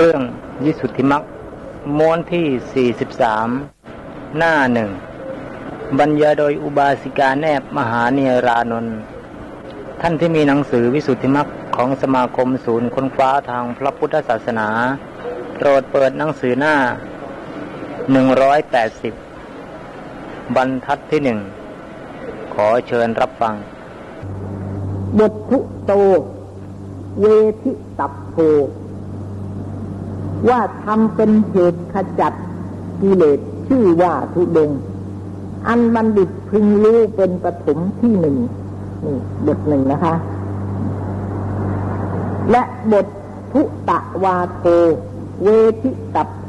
เรื่องวิสุทธิมรรคม้วนที่43หน้าหนึ่งบรรยายโดยอุบาสิกาแนบมหาเนรานนท์ท่านที่มีหนังสือวิสุทธิมรรคของสมาคมศูนย์ค้นคว้าทางพระพุทธศาสนาโปรดเปิดหนังสือหน้า180บรรทัดที่1ขอเชิญรับฟังบททุโตเวทิตัพโพว่าทำเป็นเหตุขจัดกิเลสชื่อว่าทุดงอันบัณฑิตพึงรู้เป็นปฐมที่หนึ่งนี่บทหนึ่งนะคะและบททุตะวาโทเวทิตัพโพ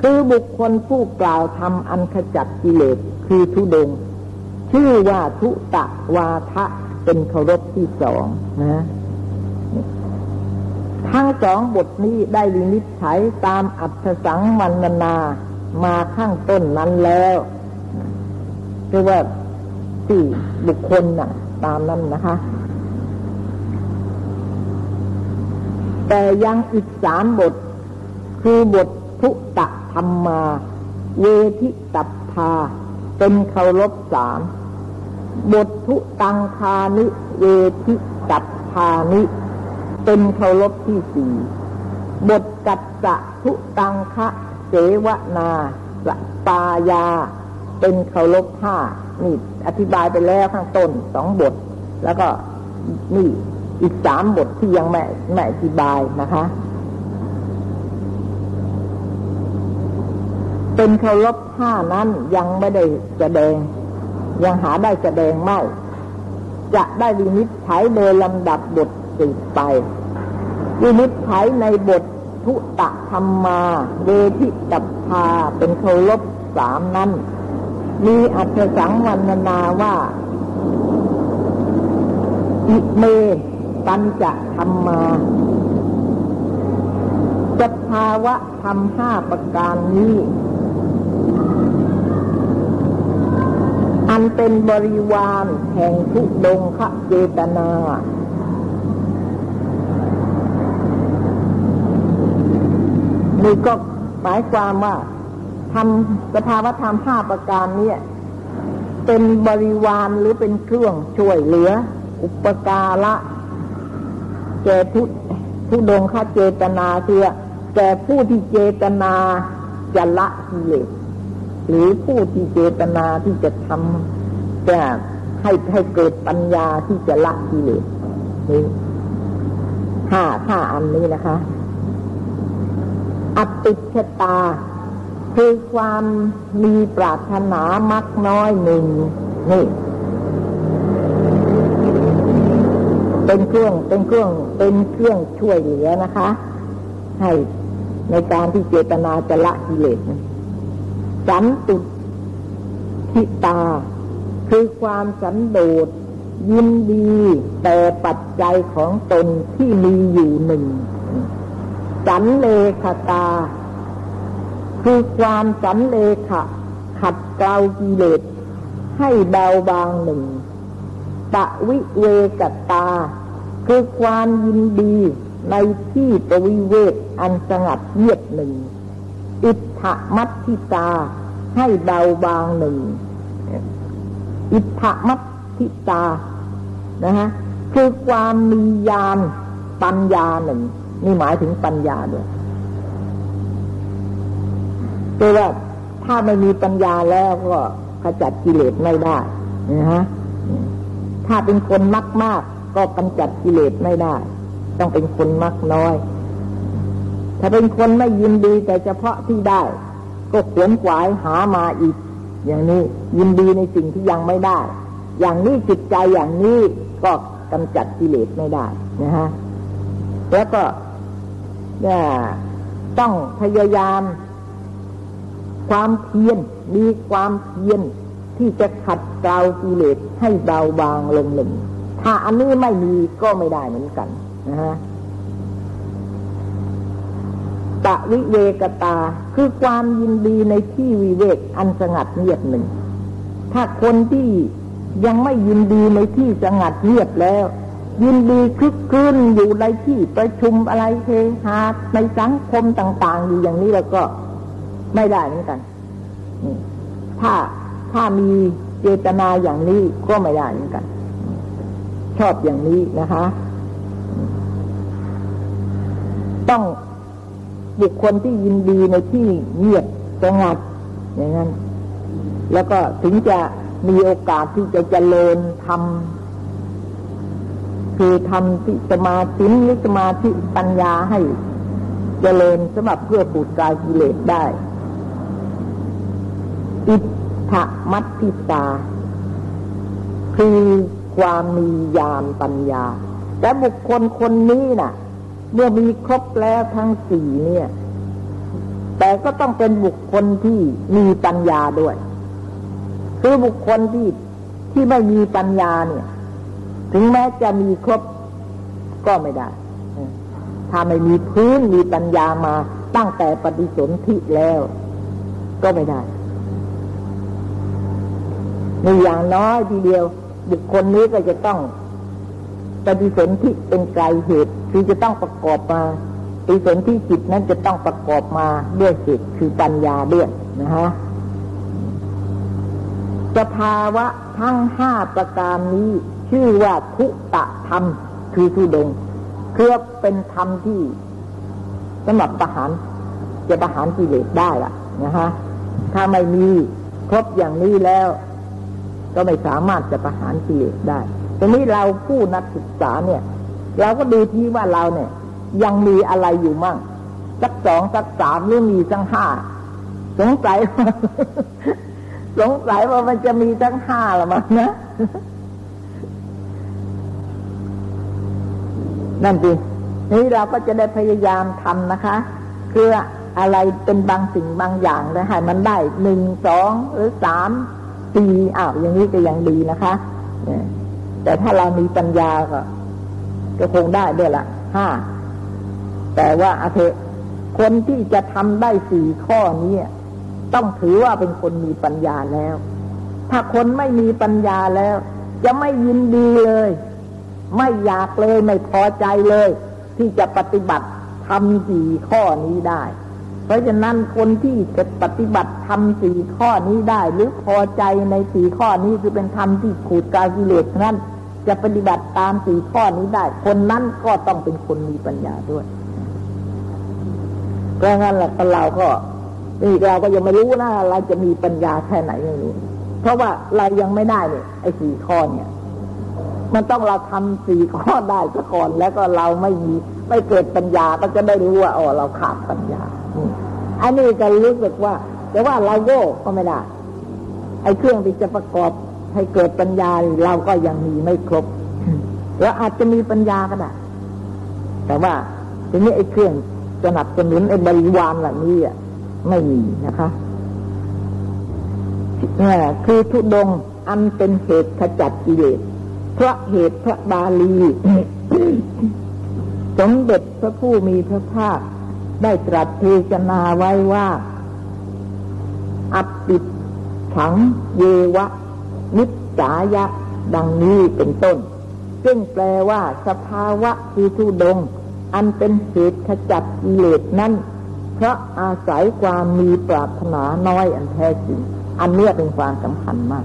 คือบุคคลผู้กล่าวทำอันขจัดกิเลสคือทุดงชื่อว่าทุตะวาทะเป็นเคารพที่สองนะทั้งสองบทนี้ได้วินิจฉัยตามอัตถสังวรรณามาข้างต้นนั้นแล้วคือว่าสี่บุคคลน่ะตามนั้นนะคะแต่ยังอีก3บทคือบททุตะธรรมาเวทิตัพพาเป็นเคารพ3บททุตังคานิเวทิตัพพานิเป็นเคารพที่4บทกัจจะทุตังคะเสวนาสปายาเป็นเคารพ5นี่อธิบายไปแล้วข้างต้น2บทแล้วก็นี่อีก3บทที่ยังไม่อธิบายนะคะเป็นเคารพ5นั้นยังไม่ได้แสดงยังหาได้แสดงไม่จะได้วินิจฉัยโดยลำดับบทสืบไปวินิจฉัยในบททุตะธรรมาเวทิตัพพาเป็นเคารพ3นั้นมีอัตถสังวรรณาว่าอิเมปัญจธรรมาสภาวะธรรม5ประการนี้อันเป็นบริวารแห่งทุดงคเจตนานี่ก็หมายความว่าธรรมสภาวะธรรม5ประการนี้เป็นบริวารหรือเป็นเครื่องช่วยเหลืออุปการะแก่ทุดงคเจตนาเสียแก่ผู้ที่เจตนาจะละกิเลสหรือผู้ที่เจตนาที่จะทำจะให้เกิดปัญญาที่จะละกิเลสนี่ห้าอันนี้นะคะอติชตาคือความมีปรารถนามักน้อยหนึ่งนี่เป็นเครื่องช่วยเหลือนะคะให้ในการที่เจตนาจะละกิเลสสันตุทิตาคือความสันโดษยินดีแต่ปัจจัยของตนที่มีอยู่หนึ่งสันเลขตาคือความสันเลขะขัดเกลากิเลสให้เบาบางหนึ่งตะวิเวกตาคือความยินดีในที่ปวิเวกอันสงัดเยียบหนึ่งอิทธมัตติตาให้เบาบางหนึ่งอิทธมัตติตานะฮะคือความมีญาณปัญญาหนึ่งนี่หมายถึงปัญญาด้วยแต่ว่าถ้าไม่มีปัญญาแล้วก็ขจัดกิเลสไม่ได้นะฮะถ้าเป็นคนมากๆก็กำจัดกิเลสไม่ได้ต้องเป็นคนมักน้อยถ้าเป็นคนไม่ยินดีแต่เฉพาะที่ได้ก็ขวนขวายหามาอีกอย่างนี้ยินดีในสิ่งที่ยังไม่ได้อย่างนี้จิตใจอย่างนี้ก็กำจัดกิเลสไม่ได้นะฮะแล้วก็ต้องพยายามความเพียรมีความเพียรที่จะขัดเกลากิเลสให้เบาบางลงหนึ่งถ้าอันนี้ไม่มีก็ไม่ได้เหมือนกันนะฮะตะวิเวกตาคือความยินดีในที่วิเวกอันสงัดเงียบหนึ่งถ้าคนที่ยังไม่ยินดีในที่สงัดเงียบแล้ว ยินดีคลึกคลื้นอยู่ในที่ประชุมอะไรเฮฮาในสังคมต่างๆอยู่อย่างนี้แล้วก็ไม่ได้เหมือนกันถ้ามีเจตนาอย่างนี้ก็ไม่ได้เหมือนกันชอบอย่างนี้นะคะต้องบุคคลที่ยินดีในที่เงียบสงบอย่างนั้นแล้วก็ถึงจะมีโอกาสที่จะเจริญธรรมคือทำที่สมาธิหรือสมาธิปัญญาให้เจริญสำหรับเพื่อปูดกายกิเลสได้อิทธมัตติตาคือความมีญาณปัญญาและบุคคลคนนี้น่ะเมื่อมีครบแล้วทั้งสี่เนี่ยแต่ก็ต้องเป็นบุคคลที่มีปัญญาด้วยคือบุคคลที่ไม่มีปัญญาเนี่ยถึงแม้จะมีครบก็ไม่ได้ถ้าไม่มีพื้นมีปัญญามาตั้งแต่ปฏิสนธิแล้วก็ไม่ได้ในอย่างน้อยทีเดียวบุคคลนี้ก็จะต้องปฏิสนธิเป็นไกลเหตุคือจะต้องประกอบมาปฏิสนธิจิตนั้นจะต้องประกอบมาด้วยเหตุคือปัญญาด้วยนะฮะสภาวะทั้งห้าประการนี้ชื่อว่าทุตธรรมคือทุดงคือเป็นธรรมที่สำหรับประหารจะประหารกิเลสได้ล่ะนะฮะถ้าไม่มีครบอย่างนี้แล้วก็ไม่สามารถจะประหารกิเลสได้ตรงนี้เราผู้นักศึกษาเนี่ยเราก็ดูที่ว่าเราเนี่ยยังมีอะไรอยู่มั่งสักสองสักสามหรือมีสักห้าสงสัยว่ามันจะมีสักห้าละมั้งนะนั่นดินี่เราก็จะได้พยายามทำนะคะคืออะไรเป็นบางสิ่งบางอย่างแล้วให้มันได้หนึ่งสองหรือสามสี่อย่างนี้ก็ยังดีนะคะแต่ถ้าเรามีปัญญาก็คงได้ด้วยละห้าแต่ว่าอาเถคนที่จะทำได้สี่ข้อนี้ต้องถือว่าเป็นคนมีปัญญาแล้วถ้าคนไม่มีปัญญาแล้วจะไม่ยินดีเลยไม่อยากเลยไม่พอใจเลยที่จะปฏิบัติทำสี่ข้อนี้ได้เพราะฉะนั้นคนที่จะปฏิบัติทำสี่ข้อนี้ได้หรือพอใจในสี่ข้อนี้คือเป็นธรรมที่ขูดกากิเลสนั้นจะปฏิบัติตามสี่ข้อนี้ได้คนนั้นก็ต้องเป็นคนมีปัญญาด้วยเพราะงั้นแหละเราก็ยังไม่รู้นะเราจะมีปัญญาแค่ไหนไม่รู้เพราะว่าเรายังไม่ได้เนี่ยไอ้สี่ข้อเนี่ยมันต้องเราทำสี่ข้อได้ซะก่อนแล้วก็เราไม่เกิดปัญญาก็จะได้รู้ว่าอ๋อเราขาดปัญญาอันนี้ก็รู้สึกว่าแต่ว่าเราโง่ก็ไม่ได้ไอ้เครื่องที่จะประกอบให้เกิดปัญญาเราก็ยังมีไม่ครบแล้วอาจจะมีปัญญาก็ได้แต่ว่าทีนี้ไอ้เครื่องสนับสนุนไอ้บริวารเหล่านี้อ่ะไม่มีนะคะนี่คือทุดงอันเป็นเหตุขจัดกิเลสเพราะเหตุพระบาลี สมเด็จพระผู้มีพระภาคได้ตรัสเทศนาไว้ว่าอัปปิถังเยวะนิสสายะดังนี้เป็นต้นซึ่งแปลว่าสภาวะคือทุดงอันเป็นเหตุขจัดกิเลสนั้นเพราะอาศัยความมีปรารถนาน้อยอันแท้จริงอันนี้เป็นความสำคัญมาก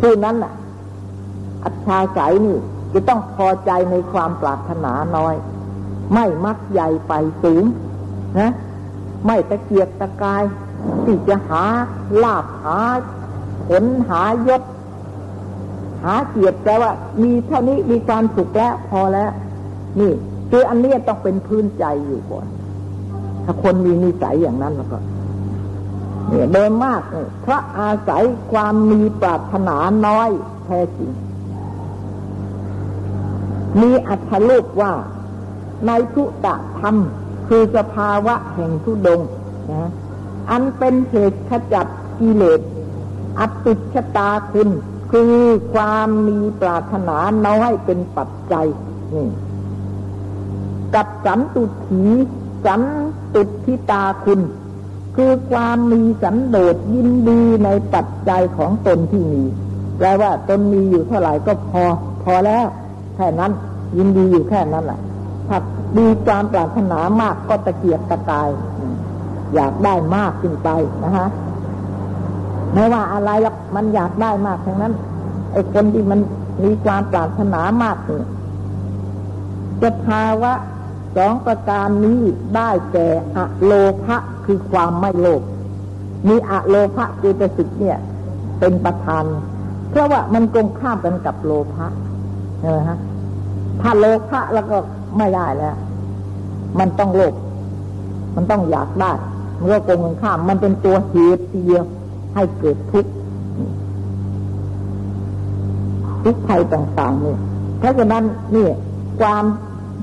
ผู้นั้นน่ะอัจฉริยะนี่จะต้องพอใจในความปรารถนาน้อยไม่มักใหญ่ไปสูงนะไม่ตะเกียกตะกายที่จะหาลาภหาผลหายศหาเกียรติแต่ว่ามีเท่านี้มีความสุขแล้วพอแล้วนี่คืออันนี้ต้องเป็นพื้นใจอยู่ก่อนถ้าคนมีนิสัยอย่างนั้นแล้วก็เนี่ยโดยมากเพราะอาศัยความมีปรารถนาน้อยแท้จริงมีอรรถรูปว่าในทุตธรรมคือสภาวะแห่งทุดงนะอันเป็นเหตุขจัดกิเลสอัปปิชตาคุณคือความมีปรารถนาน้อยเป็นปัจจัยนี่กับสันตุถีสันตุทิตาคุณคือความมีสันโดษยินดีในปัจจัยของตนที่มีแปลว่าตนมีอยู่เท่าไหร่ก็พอแล้ว แค่นั้นยินดีอยู่แค่นั้นแหละถ้ามีความปรารถนามากก็ตะเกียกตะกายอยากได้มากขึ้นไปนะฮะไม่ว่าอะไรหรอกมันอยากได้มากทั้งนั้นไอ้คนที่มันมีความปรารถนามากนี่จะภาวะสองประการนี้ได้แก่อโลภะคือความไม่โลภมีอโลภะเจตสิกเนี่ยเป็นประธานเพราะว่ามันตรงข้ามกันกับโลภะนะฮะถ้าโลภะแล้วก็ไม่ได้แล้วมันต้องโลภมันต้องอยากได้มันก็ตรงข้ามมันเป็นตัวเหตุทีเดียวให้เกิดทุกข์ภัยต่างๆนี่เพราะฉะนั้นนี่ความ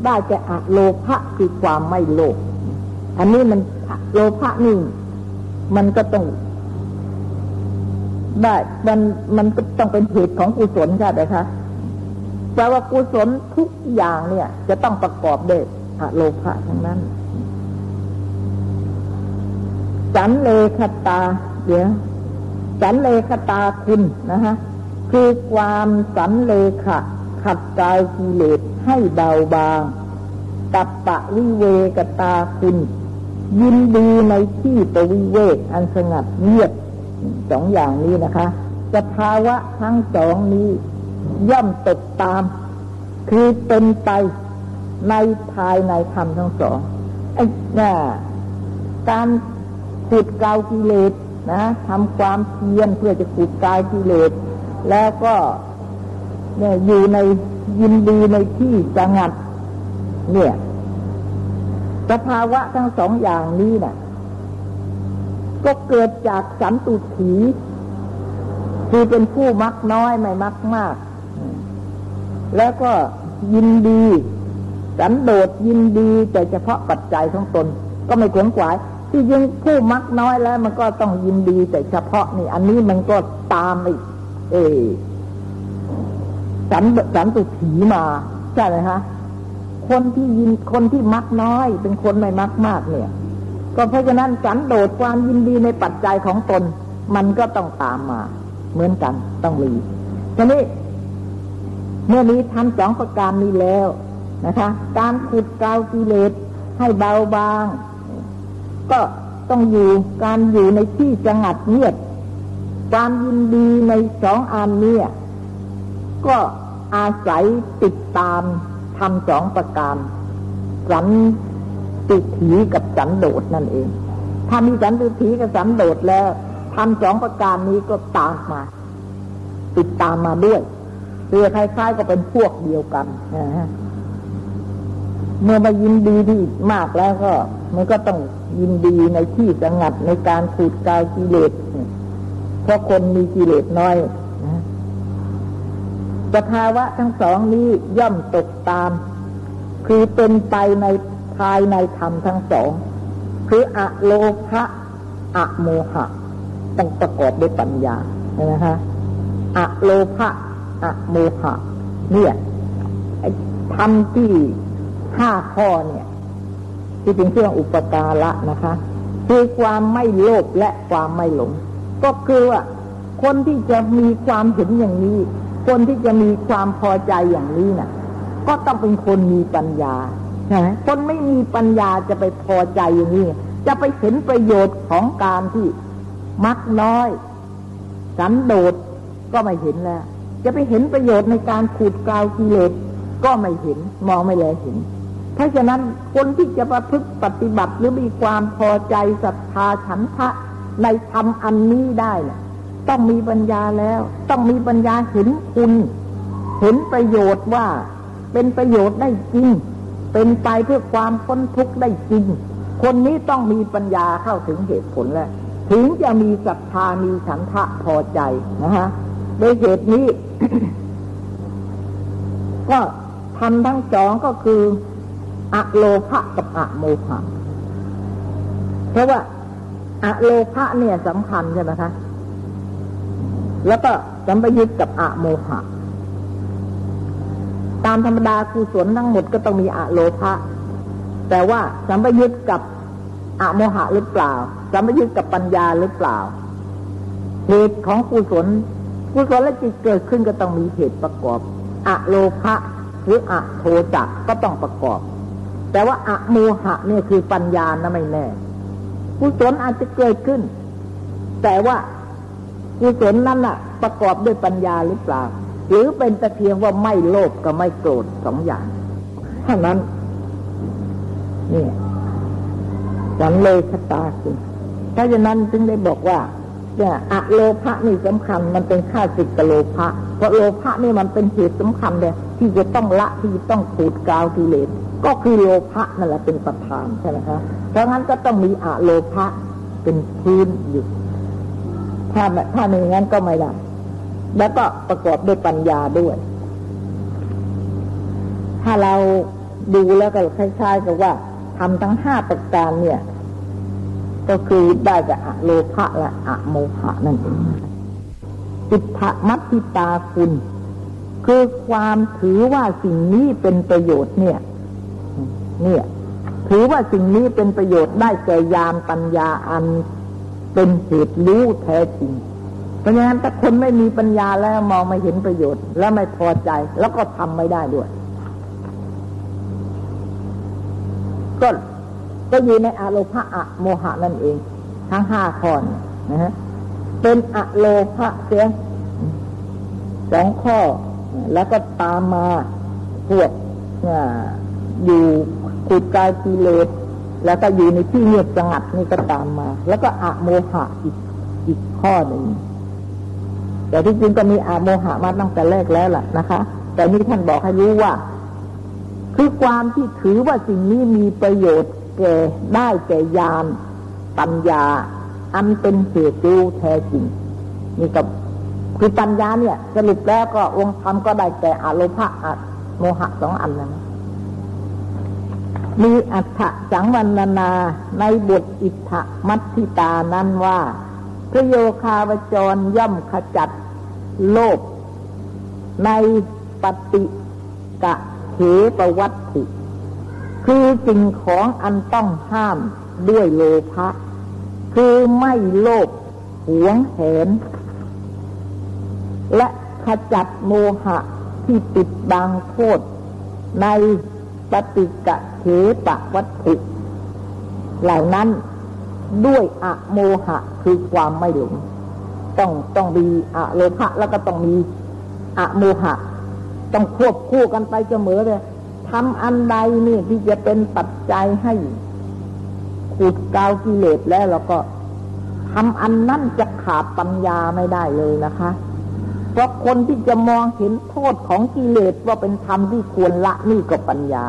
ได้แก่อโลภะคือความไม่โลภอันนี้มันโลภะนี่มันก็ต้องได้มันก็ต้องเป็นเหตุของกุศลใช่ไหมคะแปลว่ากุศลทุกอย่างเนี่ยจะต้องประกอบด้วยอโลภะทั้งนั้นสันเลขตาเดี๋ยวสันเลขตาคุณนะฮะคือความสันเลขะขัดเกลากิเลสให้เบาบางตัปปะวิเวกตาคุณยินดีในที่ประวิเวกอันสงัดเงียบสองอย่างนี้นะคะสภาวะทั้งสองนี้ย่อมตกตามคือเป็นไปในภายในธรรมทั้งสองไอ้น่ะการขุดเกลากิเลสนะทำความเพียรเพื่อจะขุดเกลากิเลสแล้วก็เนี่ยอยู่ในยินดีในที่สงัดเนี่ยสภาวะทั้งสองอย่างนี้น่ะก็เกิดจากสันตุถีคือเป็นผู้มักน้อยไม่มักมากแล้วก็ยินดีสันโดษยินดีแต่เฉพาะปัจจัยของตนก็ไม่ขวนขวายที่ยิ่งผู้มักน้อยแล้วมันก็ต้องยินดีแต่เฉพาะนี่อันนี้มันก็ตามอีกสันตุถีมาใช่ไหมคะคนที่มักน้อยเป็นคนไม่มักมากเนี่ยก็เพราะฉะนั้นสันโดษความยินดีในปัจจัยของตนมันก็ต้องตามมาเหมือนกันต้องมีทีนี้เมื่อนี้ทำสองประการนี้แล้วนะคะการขุดเกลากิเลสให้เบาบางก็ต้องอยู่การอยู่ในที่สงัดเงียบความยินดีในสองอันนี้ก็อาศัยติดตามทำสองประการสันตุถีกับสันโดษนั่นเองถ้ามีสันตุถีกับสันโดษแล้วทำสองประการนี้ก็ตามมาติดตามมาด้วยคือคล้ายๆก็เป็นพวกเดียวกันเมื่อมายินดีที่มากแล้วก็มันก็ต้องยินดีในที่สงัดในการขูดเกลากิเลสเพราะคนมีกิเลสน้อยสภาวะทั้งสองนี้ย่อมตกตามคือเป็นไปในภายในธรรมทั้งสองคืออโลภะอโมหะต้องประกอบด้วยปัญญาใช่ไหมคะอโลภะอโมหะเนี่ยธรรมที่ห้าข้อเนี่ยที่เป็นเครื่องอุปการะนะคะคือความไม่โลภและความไม่หลงก็คือว่าคนที่จะมีความเห็นอย่างนี้คนที่จะมีความพอใจอย่างนี้น่ะก็ต้องเป็นคนมีปัญญาใช่ไหมคนไม่มีปัญญาจะไปพอใจอย่างนี้จะไปเห็นประโยชน์ของการที่มักน้อยสันโดษก็ไม่เห็นแล้วจะไปเห็นประโยชน์ในการขูดเกลากิเลสก็ไม่เห็นมองไม่แลเห็นเพราะฉะนั้นคนที่จะประพฤติปฏิบัติหรือมีความพอใจศรัทธาฉันทะในธรรมอันนี้ได้น่ะต้องมีปัญญาแล้วต้องมีปัญญาเห็นคุณเห็นประโยชน์ว่าเป็นประโยชน์ได้จริงเป็นไปเพื่อความพ้นทุกข์ได้จริงคนนี้ต้องมีปัญญาเข้าถึงเหตุผลแล้วถึงจะมีศรัทธามีฉันทะพอใจนะฮะโดยเหตุนี้ ก็ทำทั้งสองก็คืออโลภะกับอโมหะเพราะว่าอโลภะเนี่ยสำคัญใช่ไหมคะแล้วก็สัมปยุตกับอโมหะตามธรรมดากุศลทั้งหมดก็ต้องมีอโลภะแต่ว่าสัมปยุตกับอโมหะหรือเปล่าสัมปยุตกับปัญญาหรือเปล่าเหตุของกุศลและจิตเกิดขึ้นก็ต้องมีเหตุประกอบอโลภะ หรืออะโทจะก็ต้องประกอบแต่ว่าอะโมหะเนี่ยคือปัญญานะไม่แน่กุศลอาจจะเกิดขึ้นแต่ว่ากุศลนั้นน่ะประกอบด้วยปัญญาหรือเปล่าหรือเป็นแต่เพียงว่าไม่โลภกับไม่โกรธสองอย่างเท่านั้นนี่สันเลขตาคุณเพราะฉะนั้นจึงได้บอกว่าเนี่ยอโลภะนี่สำคัญมันเป็นข้าศึกกับโลภะเพราะโลภะนี่มันเป็นเหตุสำคัญเลยที่จะต้องละที่จะต้องขูดกาวกิเลสก็คือโลภะนั่นแหละเป็นประธานใช่ไหมคะเพราะงั้นก็ต้องมีอโลภะเป็นพื้นอยู่ถ้าไม่งั้นก็ไม่ได้แล้วก็ประกอบด้วยปัญญาด้วยถ้าเราดูแล้วก็คล้ายๆกับว่าทำทั้ง5ประการเนี่ยก็คือได้จากอโลภะและอโมหะนั่นเองจิตถมัตติตาคุณคือความถือว่าสิ่งนี้เป็นประโยชน์เนี่ยถือว่าสิ่งนี้เป็นประโยชน์ได้แก่ญาณปัญญาอันเป็นเหตุรู้แท้จริงเพราะฉะนั้นถ้าคนไม่มีปัญญาแล้วมองไม่เห็นประโยชน์และไม่พอใจแล้วก็ทำไม่ได้ด้วยก็อยู่ในอโลภะอโมหะนั่นเองทั้ง5ข้อนะฮะเป็นอโลภะเสีย2ข้อแล้วก็ตามมาพวกอยู่ขุดกายกิเลสแล้วก็อยู่ในที่เงียบสงัดนี่ก็ตามมาแล้วก็อโมหะอีกข้อหนึ่งแต่ที่จริงก็มีอโมหะมาตั้งแต่แรกแล้วล่ะนะคะแต่นี่ท่านบอกให้รู้ว่าคือความที่ถือว่าสิ่งนี้มีประโยชน์แก่ได้แก่ญาณปัญญาอันเป็นเหตุรู้แท้จริงนี่ก็คือปัญญาเนี่ยสรุปแล้วก็องค์ธรรมก็ได้แก่อโลภะอโมหะ2อันนั้นมีอัฏฐสังวรรณนาในบทอิทธมัตถิตานั้นว่าพระโยคาวจรย่อมขจัดโลภในปฏิกะเหปวัตถุคือสิ่งของอันต้องห้ามด้วยโลภะคือไม่โลภหวงแหนและขจัดโมหะที่ปิดบังโทษในปฏิกะเหปวัตถุเหล่านั้นด้วยอโมหะคือความไม่หลงต้องมีอโลภะแล้วก็ต้องมีอโมหะต้องควบคู่กันไปเสมอเลยทำอันใดนี่ที่จะเป็นปัจจัยให้ขูดกาวกิเลสแล้วเราก็ทำอันนั้นจะขาดปัญญาไม่ได้เลยนะคะเพราะคนที่จะมองเห็นโทษของกิเลสว่าเป็นธรรมที่ควรละนี่ก็ปัญญา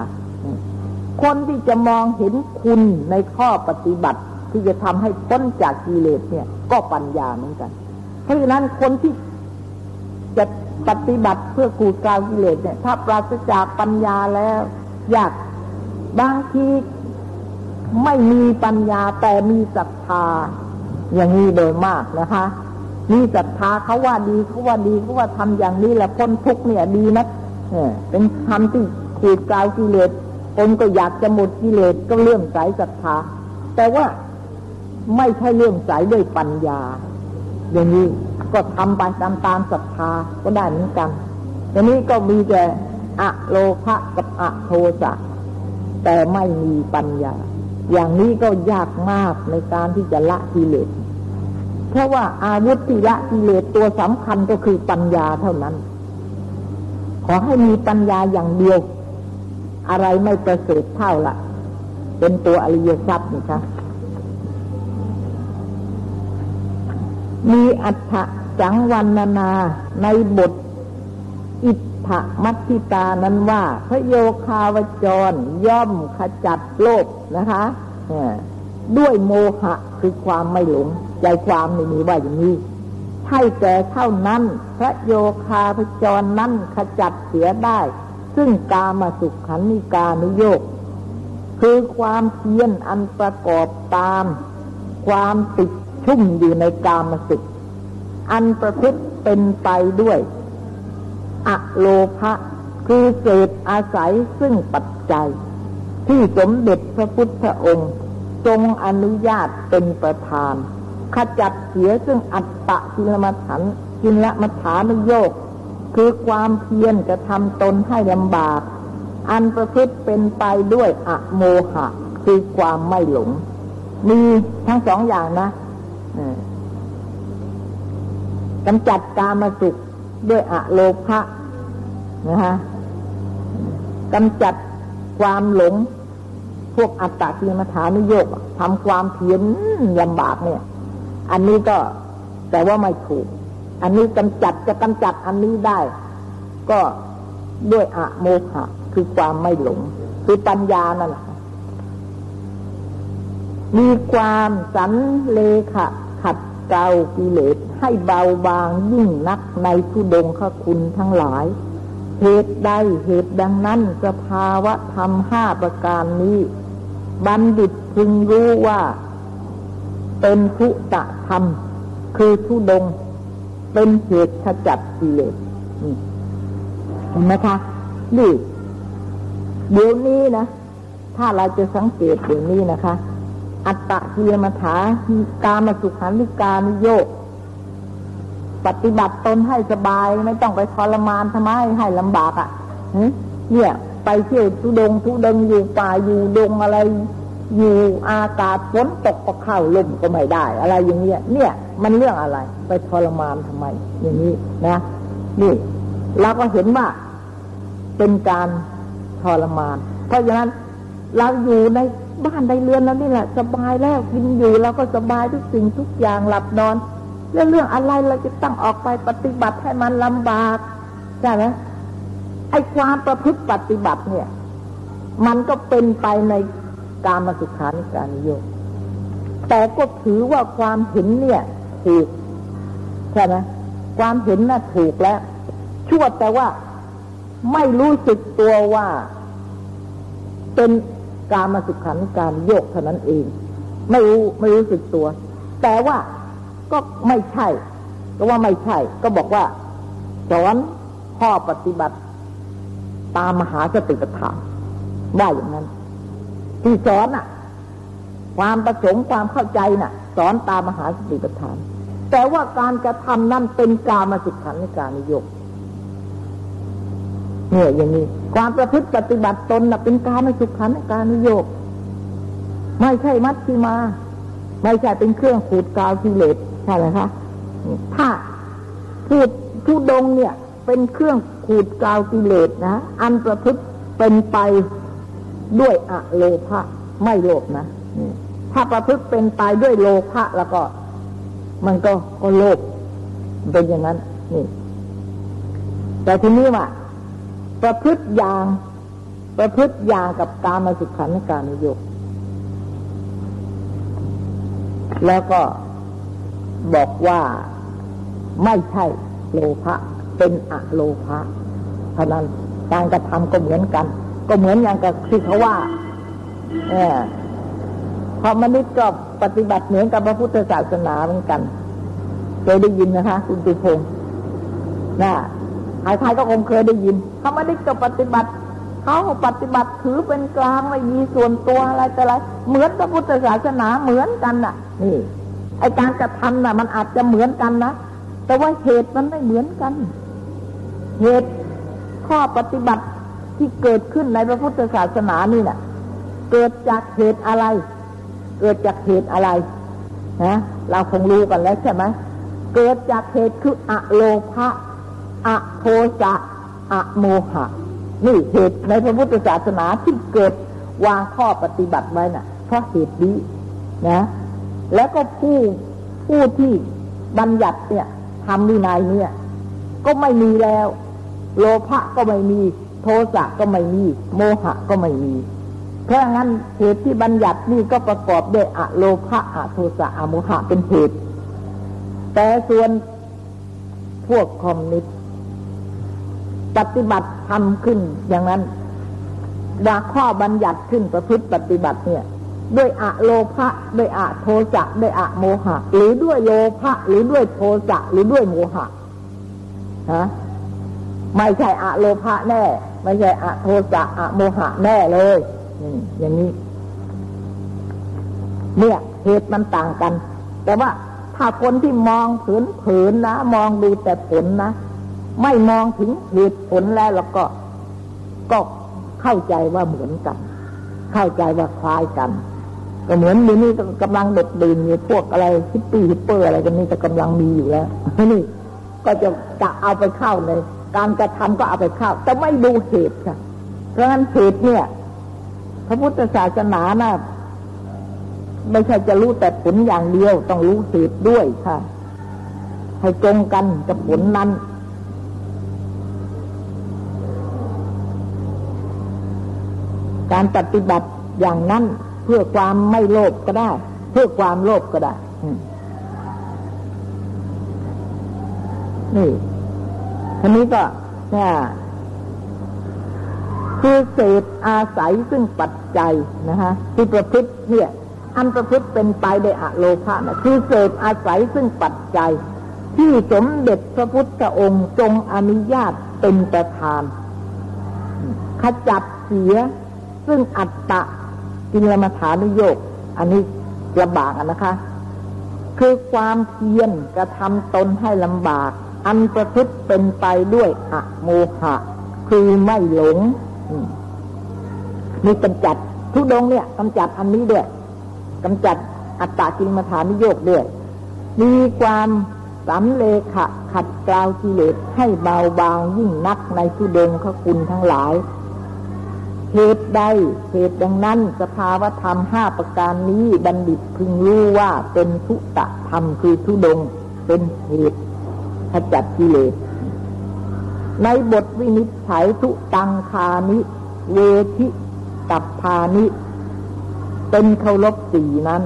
คนที่จะมองเห็นคุณในข้อปฏิบัติที่จะทำให้พ้นจากกิเลสเนี่ยก็ปัญญาเหมือนกันเพราะฉะนั้นคนที่จะปฏิบัติเพื่อขูดกาวกิเลสเนี่ยถ้าปราศจากปัญญาแล้วอยากบางทีไม่มีปัญญาแต่มีศรัทธาอย่างนี้โดยมากนะคะมีศรัทธาเขาว่าดีเขาว่าทำอย่างนี้แหละพ้นทุกข์เนี่ยดีนะเป็นธรรมที่ขูดกาวกิเลสคนก็อยากจะหมดกิเลสก็เลื่อมใสศรัทธาแต่ว่าไม่ใช่เลื่อมใสด้วยปัญญาอย่างนี้ก็ทำไปตามศรัทธาก็ได้เหมือนกันทีนี้ก็มีแต่อโลภะกับอโทสะแต่ไม่มีปัญญาอย่างนี้ก็ยากมากในการที่จะละกิเลสเพราะว่าอาวุธที่ละกิเลสตัวสำคัญก็คือปัญญาเท่านั้นขอให้มีปัญญาอย่างเดียวอะไรไม่ประเสริฐเท่าละเป็นตัวอริยทรัพย์นะคะมีอัฏฐสังวรรณนาในบทอิทธมัตถิตานั้นว่าพระโยคาวจรย่อมขจัดโลภนะคะด้วยโมหะคือความไม่หลงใจความไม่มีว่าอย่างนี้ให้แก่เท่านั้นพระโยคาวจรนั้นขจัดเสียได้ซึ่งกามสุขันนิการุโยคคือความเพียรอันประกอบตามความติดชุ่มอยู่ในกามสุขอันประพฤติเป็นไปด้วยอโลภะคือเสพอาศัยซึ่งปัจจัยที่สมเด็จพระพุทธองค์ทรงอนุญาตเป็นประธานขจัดเสียซึ่งอัตตกิลมัฏฐานุโยค คือความเพียรกระทำตนให้ลำบากอันประพฤติเป็นไปด้วยอโมหะคือความไม่หลงมีทั้งสองอย่างนะกำจัดกามสุขด้วยอโลภะนะฮะกำจัดความหลงพวกอัตตกิลมัฏฐานุโยคทำความเพียรลำบากเนี่ยอันนี้ก็แต่ว่าไม่ถูกอันนี้กำจัดจะกำจัดอันนี้ได้ก็ด้วยอโมหะคือความไม่หลงคือปัญญานั่นแหละมีความสันเลขะขัดเกลากิเลสให้เบาบางยิ่งนักในทุดงคคุณทั้งหลายเหตุใดเหตุดังนั้นสภาวะธรรม5ประการนี้บัณฑิตพึงรู้ว่าเป็นทุตธรรมคือทุดงเป็นเหตุขจัดกิเลสเห็นไหมคะนี่เดี๋ยวนี้นะถ้าเราจะสังเกตเดี๋ยวนี้นะคะอัตตกิลมัฏฐากามสุขานิการุโยคปฏิบัติตนให้สบายไม่ต้องไปทรมานทำไมให้ลำบากอ่ะเนี่ยไปเที่ยวทุดงอยู่ป่าอยู่ดงอะไรอยู่อากาศฝนตกก็เข้าลมก็ไม่ได้อะไรอย่างเงี้ยเนี่ยมันเรื่องอะไรไปทรมานทำไมอย่างนี้นะนี่เราก็เห็นว่าเป็นการทรมานเพราะฉะนั้นเราอยู่ในบ้านในเรือนแล้วนี่แหละสบายแล้วกินอยู่เราก็สบายทุกสิ่งทุกอย่างหลับนอนแล้วเรื่องอะไรเราจะต้องออกไปปฏิบัติให้มันลำบากใช่ไหมไอ้ความประพฤติปฏิบัติเนี่ยมันก็เป็นไปในกามสุขานิการุโยคแต่ก็ถือว่าความเห็นเนี่ยถูกใช่ไหมความเห็นน่ะถูกแล้วชั่วแต่ว่าไม่รู้สึกตัวว่าเป็นกามสุขานิการุโยคเท่านั้นเองไม่รู้สึกตัวแต่ว่าก็ไม่ใช่ก็ว่าไม่ใช่ก็บอกว่าสอนข้อปฏิบัติตามมหาสติปัฏฐานได้อย่างนั้นที่สอนน่ะความประสงค์ความเข้าใจน่ะสอนตามมหาสติปัฏฐานแต่ว่าการกระทำนั้นเป็นกามสุขานิการุโยคเนี่ยอย่างนี้ความประพฤติปฏิบัติตนน่ะเป็นกามสุขานิการุโยคไม่ใช่มัชฌิมาไม่ใช่เป็นเครื่องขูดกาวกิเลสใช่ไหมคะถ้าพูดทุดงเนี่ยเป็นเครื่องขูดกาวกิเลสนะอันประพฤติเป็นไปด้วยอโลภะไม่โลภนะถ้าประพฤติเป็นไปด้วยโลภะแล้วก็มันก็โลภเป็นอย่างนั้นนี่แต่ทีนี้ว่าประพฤติอย่างกับกามสุขานิการุโยคแล้วก็บอกว่าไม่ใช่โลภะเป็นอโลภะเพราะนั้นการกระทำก็เหมือนกันก็เหมือนอย่างกับที่เขาว่าพอมนุษย์ก็ปฏิบัติเหมือนกับพระพุทธศาสนาเหมือนกันเคยได้ยินนะคะคุณติพงศ์นะหลายท่านก็คงเคยได้ยินเขาไม่ได้จะปฏิบัติเขาปฏิบัติถือเป็นกลางไม่มีส่วนตัวอะไรแต่ไรเหมือนพระพุทธศาสนาเหมือนกันน่ะนี่ไอการกระทำน่ะมันอาจจะเหมือนกันนะแต่ว่าเหตุมันไม่เหมือนกันเหตุข้อปฏิบัติที่เกิดขึ้นในพระพุทธศาสนานี่น่ะเกิดจากเหตุอะไรเกิดจากเหตุอะไรนะเราคงรู้กันแล้วใช่ไหมเกิดจากเหตุคืออโลภะอโทสะอโมหะนี่เหตุในพระพุทธศาสนาที่เกิดวางข้อปฏิบัติไว้น่ะเพราะเหตุนี้นะแล้วก็ผู้ที่บัญญัติเนี่ยทำวินัยเนี่ยก็ไม่มีแล้วโลภะก็ไม่มีโทสะก็ไม่มีโมหะก็ไม่มีเพราะงั้นเหตุที่บัญญัตินี่ก็ประกอบด้วยอโลภะอโทสะอโมหะเป็นเหตุแต่ส่วนพวกคอมมิวนิสต์ปฏิบัติทำขึ้นอย่างนั้นวางข้อบัญญัติขึ้นประพฤติปฏิบัติเนี่ยด้วยอโลภะด้วยอโทสะด้วยอโมหะหรือด้วยโลภะหรือด้วยโทสะหรือด้วยโมหะฮะไม่ใช่อโลภะแน่ไม่ใช่อโทสะอโมหะแน่เลยอย่างนี้เนี่ยเหตุมันต่างกันแต่ว่าถ้าคนที่มองเผินๆนะมองดูแต่ผลนะ ไม่มองถึงเหตุผลแล้วแล้วก็เข้าใจว่าเหมือนกันเข้าใจว่าคล้ายกันก็เหมือนนี่กำลังเด็ดดื่นมีพวกอะไรฮิปปี้ฮิปเปอร์อะไรกันนี่จะกำลังมีอยู่แล้วนี่ก็จะเอาไปเข้าเลยการกระทำก็เอาไปเข้าแต่ไม่ดูเหตุค่ะเพราะงั้นเหตุเนี่ยพระพุทธศาสนาน่ะไม่ใช่จะรู้แต่ผลอย่างเดียวต้องรู้เหตุด้วยค่ะให้ตรงกันกับผลนั้นการปฏิบัติอย่างนั้นเพื่อความไม่โลภก็ได้เพื่อความโลภก็ได้นี่ทีนี้ก็คือเศษอาศัยซึ่งปัจจัยนะฮะที่ประพฤติเนี่ยอันประพฤติเป็นไปได้อโลภะนะคือเศษอาศัยซึ่งปัจจัยที่สมเด็จพระพุทธองค์ทรงอนุญาตเป็นประธานขจัดเสียซึ่งอัตตะกิลมัฏฐานุโยคอันนี้ลำบากนะคะคือความเพียรกระทำตนให้ลำบากอันประพฤติเป็นไปด้วยอโมหะคือไม่หลงนี่กำจัดทุดงเนี่ยกำจัดอันนี้ด้วยกำจัดอัตตะกิลมัฏฐานุโยคด้วยมีความสำเลขะขัดเกลากิเลสให้เบาบางยิ่งนักในทุดงคคุณทั้งหลายเหตุใดเหตุดังนั้นสภาวธรรม5ประการนี้บัณฑิตพึงรู้ว่าเป็นทุตธรรมคือทุดงเป็นเหตุขจัดกิเลสในบทวินิจฉัยทุตังคานิเวทิตัพพานิเป็นเคารพสี่นั้น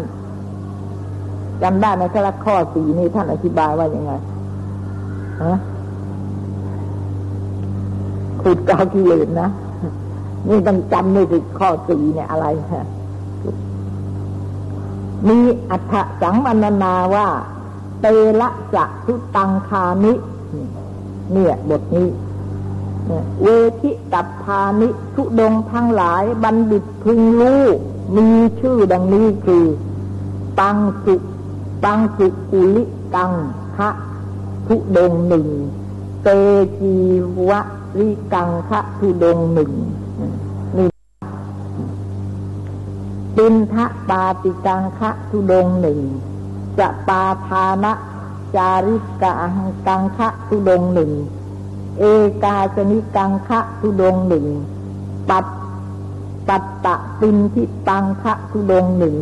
จำได้ไหมคะละข้อสี่นี้ท่านอธิบายว่าอย่างไงฮะขุดเกลากิเลสนะนี่ต้องจำนี่คือข้อสี่เนี่ยอะไรฮะมีอัฏฐสังวรรณาว่าเตละสะทุตังคานิเนี่ยบทนี้เวทิตัพพานิทุดงทั้งหลายบัณฑิตพึงรู้มีชื่อดังนี้คือปังสุกุลิตังคะทุดงหนึ่งเตจีวะริกังคะทุดงหนึ่งปินทะปาติกังคะทุดงหนึ่งจะปาทานะจาริกังกังคะทุดงหนึ่งเอกาสนิกังคะทุดงหนึ่งปัตตะปินทิตังคะทุดงหนึ่ง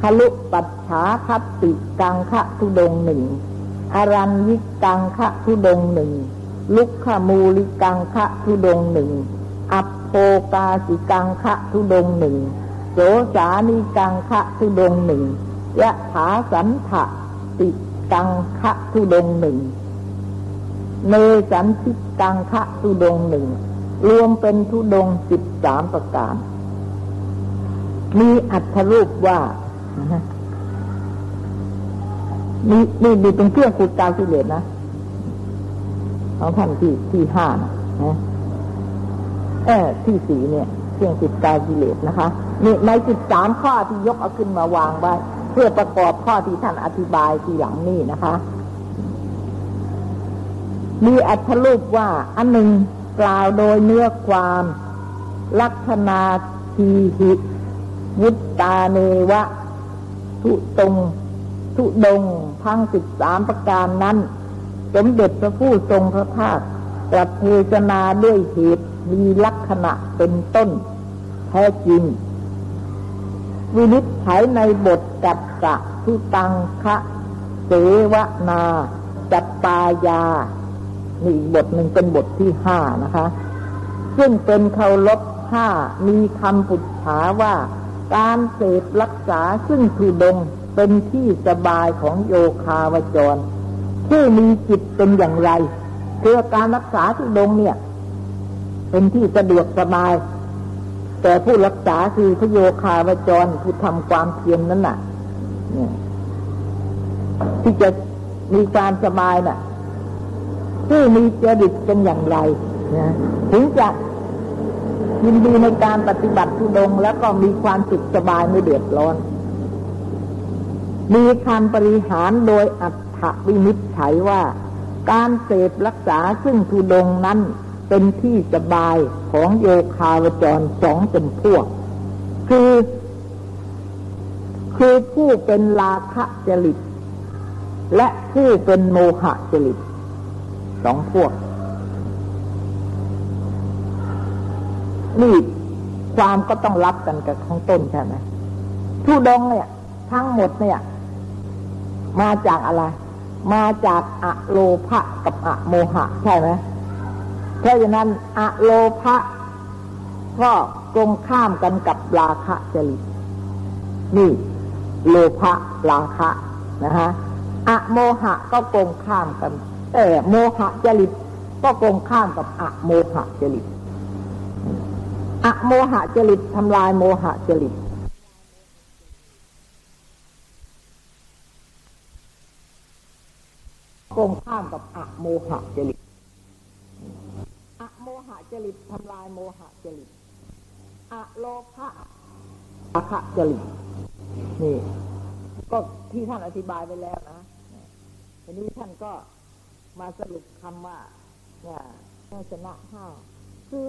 คลุปัจฉาคัตติกังคะทุดงหนึ่งอรัญญิกังคะทุดงหนึ่งลุกขมูลิกังคะทุดงหนึ่งอัปโปกาสิกังคะทุดงหนึ่งโสสานิกังคะทุดงหนึ่งยะถาสันถะติกังคะทุดงหนึ่งเนสันทิกังคะทุดงหนึ่งรวมเป็นทุดง13ประการมีอัตถรูปว่านี่เป็นเครื่องขุดเกลากิเลสนะของท่านที่ห้านะที่สี่เนี่ยเครื่องขุดเกลากิเลสนะคะนี่ใน13ข้อที่ยกเอาขึ้นมาวางไว้เพื่อประกอบข้อที่ท่านอธิบายทีหลังนี่นะคะมีอัตถรูปว่าอันหนึ่งกล่าวโดยเนื้อความลักษณาทีหิยุตตาเนวะทุดงทั้ง13ประการนั้นสมเด็จพระผู้ทรงพระภาคตรัสเทศนาด้วยเหตุมีลักษณะเป็นต้นแท้จริงวินิจฉัยในบทกัปปะทุตังคะเสวนาจัปปายานี่บทหนึ่งเป็นบทที่5นะคะซึ่งเป็นเคารพ5มีคำปุจฉาว่าการเสพรักษาซึ่งทุดงเป็นที่สบายของโยคาวจรผู้มีจิตเป็นอย่างไรเพื่อการรักษาทุดงเนี่ยเป็นที่สะดวกสบายแต่ผู้รักษาคือพระโยคาวจรผู้ทำความเพียร นั้นน่ะที่จะมีความสบายน่ะผู้มีจริตเป็นอย่างไรถึงจะยินดีในการปฏิบัติทุดงแล้วก็มีความสุขสบายไม่เดือดร้อนมีคำปริหารโดยอัฏฐวินิจฉัยว่า การเสพรักษาซึ่งธุดงค์นั้นเป็นที่สบายของโยคาวจรสองเป็นพวกคือผู้เป็นราคะจริตและผู้เป็นโมหะจริตสองพวกนี่ความก็ต้องรับกันกับข้างต้นใช่ไหมธุดงค์เนี่ยทั้งหมดเนี่ยมาจากอะไรมาจากอโลภะกับอโมหะใช่ไหมเพราะฉะนั้นอโลภะก็ตรงข้ามกันกับราคะจริตนี่โลภะราคะนะฮะอโมหะก็ตรงข้ามกันแต่โมหะจริตก็ตรงข้ามกับอโมหะจริตอโมหะจริตทำลายโมหะจริตตรงข้ามกับอโมหะจริตอโมหะจริตทำลายโมหะจริตอโลภะราคะจริตนี่ก็ที่ท่านอธิบายไปแล้วนะทีนี้ท่านก็มาสรุปคำว่าเนี่ยชนะห้าคือ